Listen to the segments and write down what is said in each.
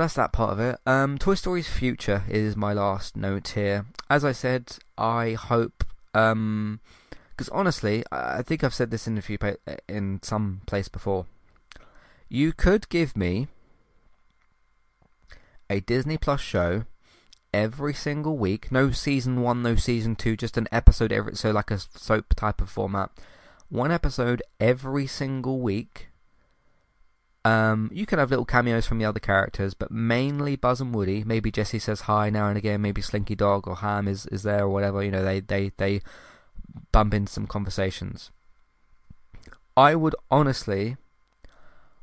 that's that part of it. Toy Story's future is my last note here. As I said, I hope... because honestly, I think I've said this in a few in some place before. You could give me a Disney Plus show every single week. No season 1, no season 2, just an episode every, so like a soap type of format. One episode every single week. You can have little cameos from the other characters, but mainly Buzz and Woody. Maybe Jessie says hi now and again, maybe Slinky Dog or Ham is there or whatever, you know, they bump into some conversations. I would honestly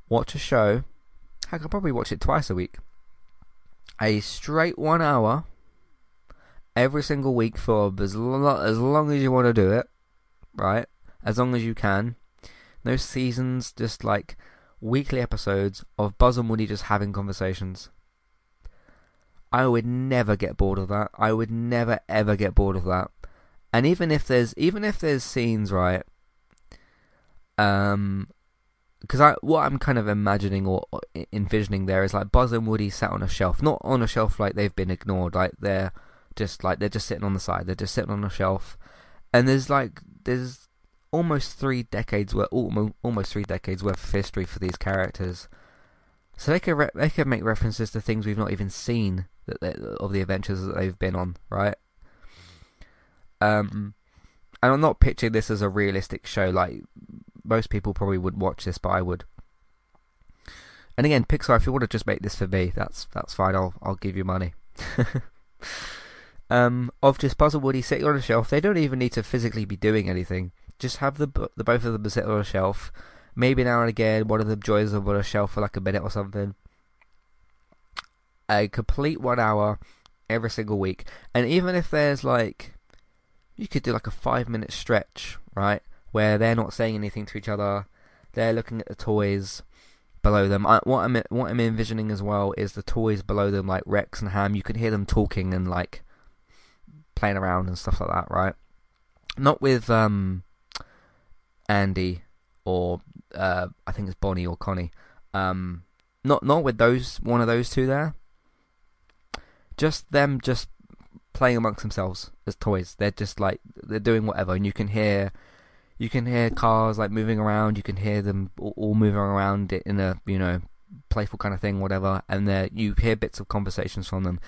watch a show, heck, I'll probably watch it twice a week, a straight 1 hour every single week for as long as you want to do it, right? As long as you can. No seasons, just like... weekly episodes of Buzz and Woody just having conversations. I would never get bored of that. I would never ever get bored of that. And even if there's scenes, right? Because what I'm kind of imagining or envisioning there is like Buzz and Woody sat on a shelf, not on a shelf like they've been ignored, like they're just sitting on the side, they're just sitting on a shelf, and there's almost three decades worth of history for these characters, so they could make references to things we've not even seen of the adventures that they've been on, right? And I'm not pitching this as a realistic show, like most people probably would watch this, but I would. And again, Pixar, if you want to just make this for me, that's fine. I'll give you money. Of just Buzz and Woody sitting on a shelf. They don't even need to physically be doing anything. Just have the both of them sit on a shelf. Maybe now and again, one of them joins them on a shelf for like a minute or something. A complete 1 hour every single week. And even if there's like... you could do like a 5-minute stretch, right? Where they're not saying anything to each other. They're looking at the toys below them. What I'm envisioning as well is the toys below them, like Rex and Ham. You can hear them talking and like... playing around and stuff like that, right? Not with Andy or I think it's Bonnie or Connie. Not with one of those two there. Just them just playing amongst themselves as toys. They're just like they're doing whatever, and you can hear cars like moving around. You can hear them all moving around in a, you know, playful kind of thing, whatever. And there you hear bits of conversations from them.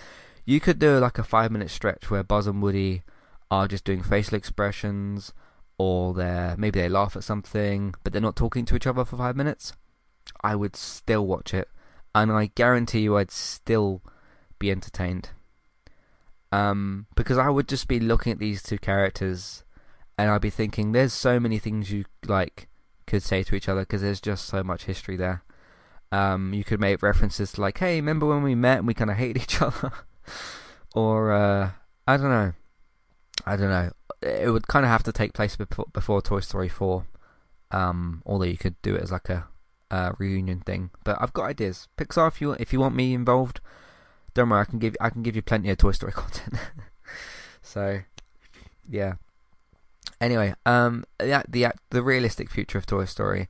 You could do like a 5-minute stretch where Buzz and Woody are just doing facial expressions, or maybe they laugh at something, but they're not talking to each other for 5 minutes. I would still watch it, and I guarantee you I'd still be entertained. Because I would just be looking at these two characters, and I'd be thinking, there's so many things you like could say to each other, because there's just so much history there. You could make references to like, hey, remember when we met and we kind of hated each other? Or I don't know. It would kind of have to take place before Toy Story 4. Although you could do it as like a reunion thing. But I've got ideas. Pixar, if you want me involved, don't worry. I can give you plenty of Toy Story content. So, yeah. Anyway, the realistic future of Toy Story.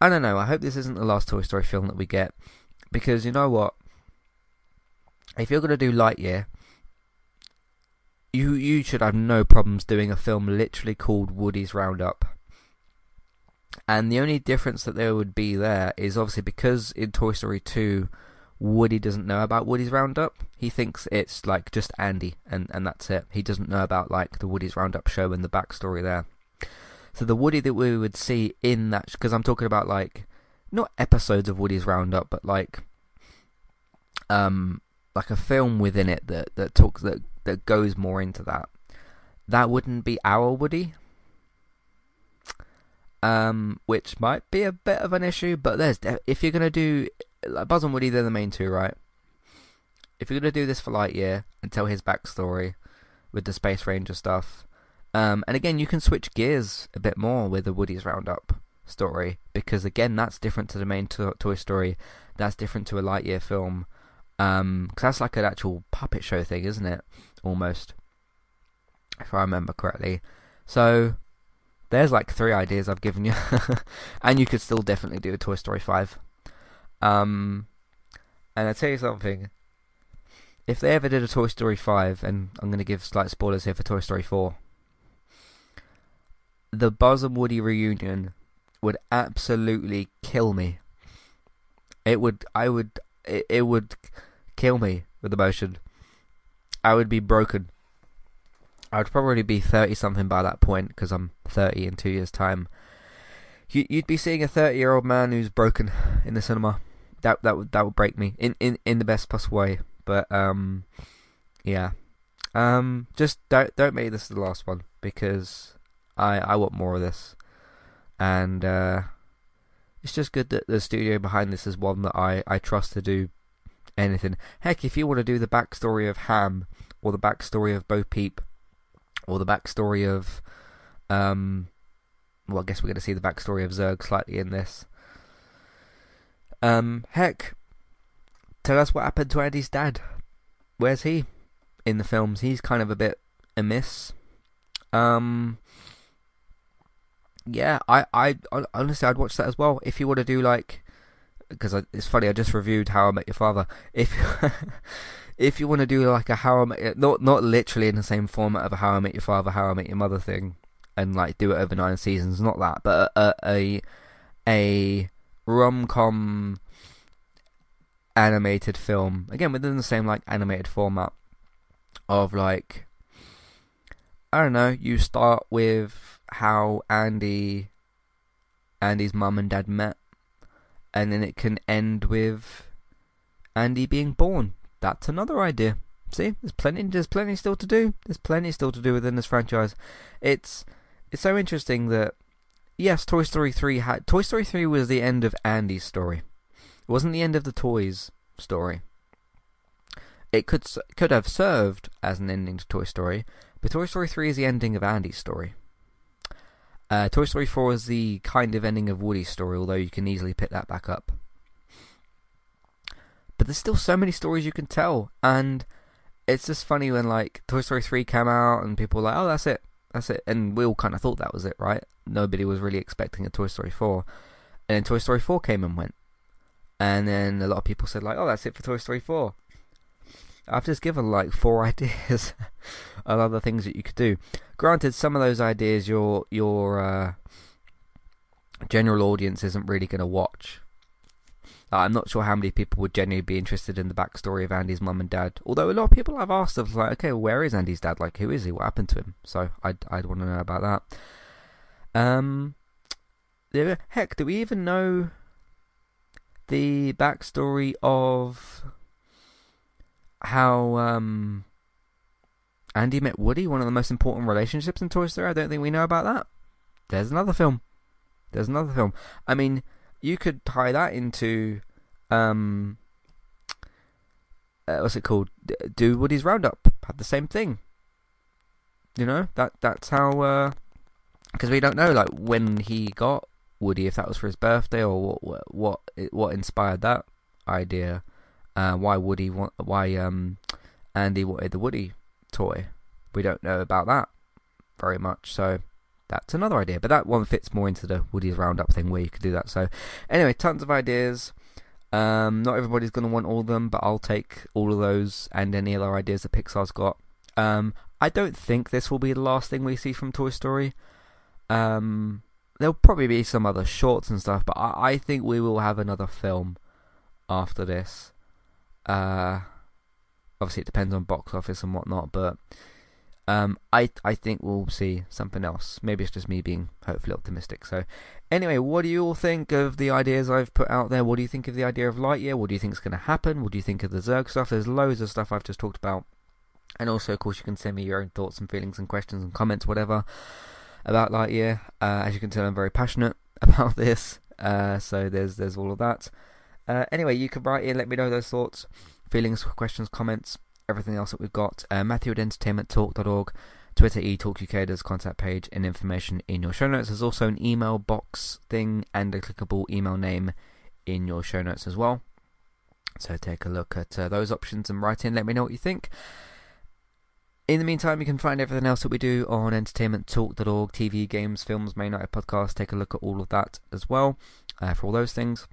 I don't know. I hope this isn't the last Toy Story film that we get, because you know what. If you're going to do Lightyear, you should have no problems doing a film literally called Woody's Roundup. And the only difference that there would be there is obviously because in Toy Story 2, Woody doesn't know about Woody's Roundup. He thinks it's like just Andy and that's it. He doesn't know about like the Woody's Roundup show and the backstory there. So the Woody that we would see in that, because I'm talking about like, not episodes of Woody's Roundup, but like a film within it that goes more into that. That wouldn't be our Woody. Which might be a bit of an issue, but if you're going to do... like Buzz and Woody, they're the main two, right? If you're going to do this for Lightyear and tell his backstory with the Space Ranger stuff... and again, you can switch gears a bit more with the Woody's Roundup story, because again, that's different to the main Toy Story. That's different to a Lightyear film. Because that's like an actual puppet show thing, isn't it? Almost. If I remember correctly. So, there's like 3 ideas I've given you. And you could still definitely do a Toy Story 5. And I tell you something, if they ever did a Toy Story 5, and I'm going to give slight spoilers here for Toy Story 4, the Buzz and Woody reunion would absolutely kill me. It would kill me with emotion. I would be broken. I would probably be 30 something by that point, because I'm 30 in 2 years time. You'd be seeing a 30-year-old man who's broken in the cinema. That would break me in the best possible way. But yeah, just don't make this the last one, because I want more of this, and it's just good that the studio behind this is one that I trust to do anything. Heck, if you want to do the backstory of Ham, or the backstory of Bo Peep, or the backstory of well, I guess we're going to see the backstory of Zurg slightly in this. Heck, tell us what happened to Andy's dad. Where's he in the films? He's kind of a bit amiss. Yeah, I honestly, I'd watch that as well. If you want to do, like, because it's funny, I just reviewed How I Met Your Father. If you want to do like a How I Met, not literally in the same format of a How I Met Your Father, How I Met Your Mother thing, and like do it over 9 seasons, not that, but a rom-com animated film, again within the same like animated format of, like, I don't know, you start with how Andy's mum and dad met, and then it can end with Andy being born. That's another idea. See, there's plenty still to do. There's plenty still to do within this franchise. It's so interesting that, yes, Toy Story 3 was the end of Andy's story. It wasn't the end of the toys' story. It could have served as an ending to Toy Story, but Toy Story 3 is the ending of Andy's story. Toy Story 4 is the kind of ending of Woody's story, although you can easily pick that back up. But there's still so many stories you can tell, and it's just funny when, like, Toy Story 3 came out and people were like, oh, that's it, and we all kind of thought that was it, right? Nobody was really expecting a Toy Story 4, and then Toy Story 4 came and went, and then a lot of people said, like, oh, that's it for Toy Story 4. I've just given, like, 4 ideas of other things that you could do. Granted, some of those ideas your general audience isn't really going to watch. I'm not sure how many people would genuinely be interested in the backstory of Andy's mum and dad. Although a lot of people I've asked of, like, okay, where is Andy's dad? Like, who is he? What happened to him? So I'd want to know about that. Heck, do we even know the backstory of how Andy met Woody? One of the most important relationships in Toy Story. I don't think we know about that. There's another film. I mean, you could tie that into, what's it called? Do Woody's Roundup. Had the same thing. You know, that's how, because we don't know, like, when he got Woody, if that was for his birthday, or what inspired that idea, why Andy wanted the Woody toy. We don't know about that very much, so that's another idea, but that one fits more into the Woody's Roundup thing where you could do that. So anyway, tons of ideas. Not everybody's going to want all of them, but I'll take all of those and any other ideas that Pixar's got. I don't think this will be the last thing we see from Toy Story. There'll probably be some other shorts and stuff, but I think we will have another film after this. Obviously, it depends on box office and whatnot, but I think we'll see something else. Maybe it's just me being hopefully optimistic. So anyway, what do you all think of the ideas I've put out there? What do you think of the idea of Lightyear? What do you think is going to happen? What do you think of the Zurg stuff? There's loads of stuff I've just talked about. And also, of course, you can send me your own thoughts and feelings and questions and comments, whatever, about Lightyear. As you can tell, I'm very passionate about this. So there's all of that. Anyway, you can write in, let me know those thoughts, feelings, questions, comments, everything else that we've got. Matthew at entertainmenttalk.org, Twitter eTalkUK, there's a contact page and information in your show notes. There's also an email box thing and a clickable email name in your show notes as well. So take a look at those options and write in, let me know what you think. In the meantime, you can find everything else that we do on entertainmenttalk.org, TV, games, films, main night podcasts. Take a look at all of that as well for all those things.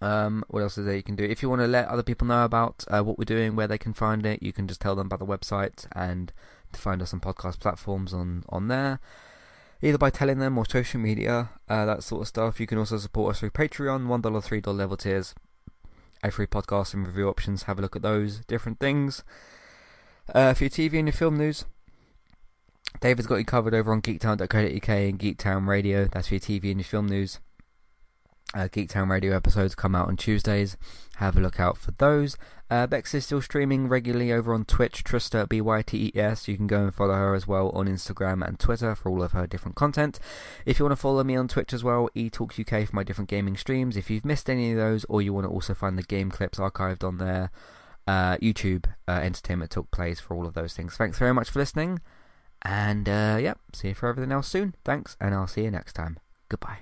What else is there you can do? If you want to let other people know about what we're doing, where they can find it, you can just tell them about the website and to find us on podcast platforms on there, either by telling them or social media, that sort of stuff. You can also support us through Patreon, $1, $3 level tiers. Every podcast and review options, have a look at those different things. For your TV and your film news, David's got you covered over on GeekTown.co.uk and GeekTown Radio. That's for your TV and your film news. GeekTown Radio episodes come out on Tuesdays. Have a look out for those. Bex is still streaming regularly over on Twitch, Trusta, B-Y-T-E-S. You can go and follow her as well on Instagram and Twitter for all of her different content. If you want to follow me on Twitch as well, eTalkUK for my different gaming streams. If you've missed any of those, or you want to also find the game clips archived on there, YouTube, Entertainment Talk Plays for all of those things. Thanks very much for listening. And see you for everything else soon. Thanks, and I'll see you next time. Goodbye.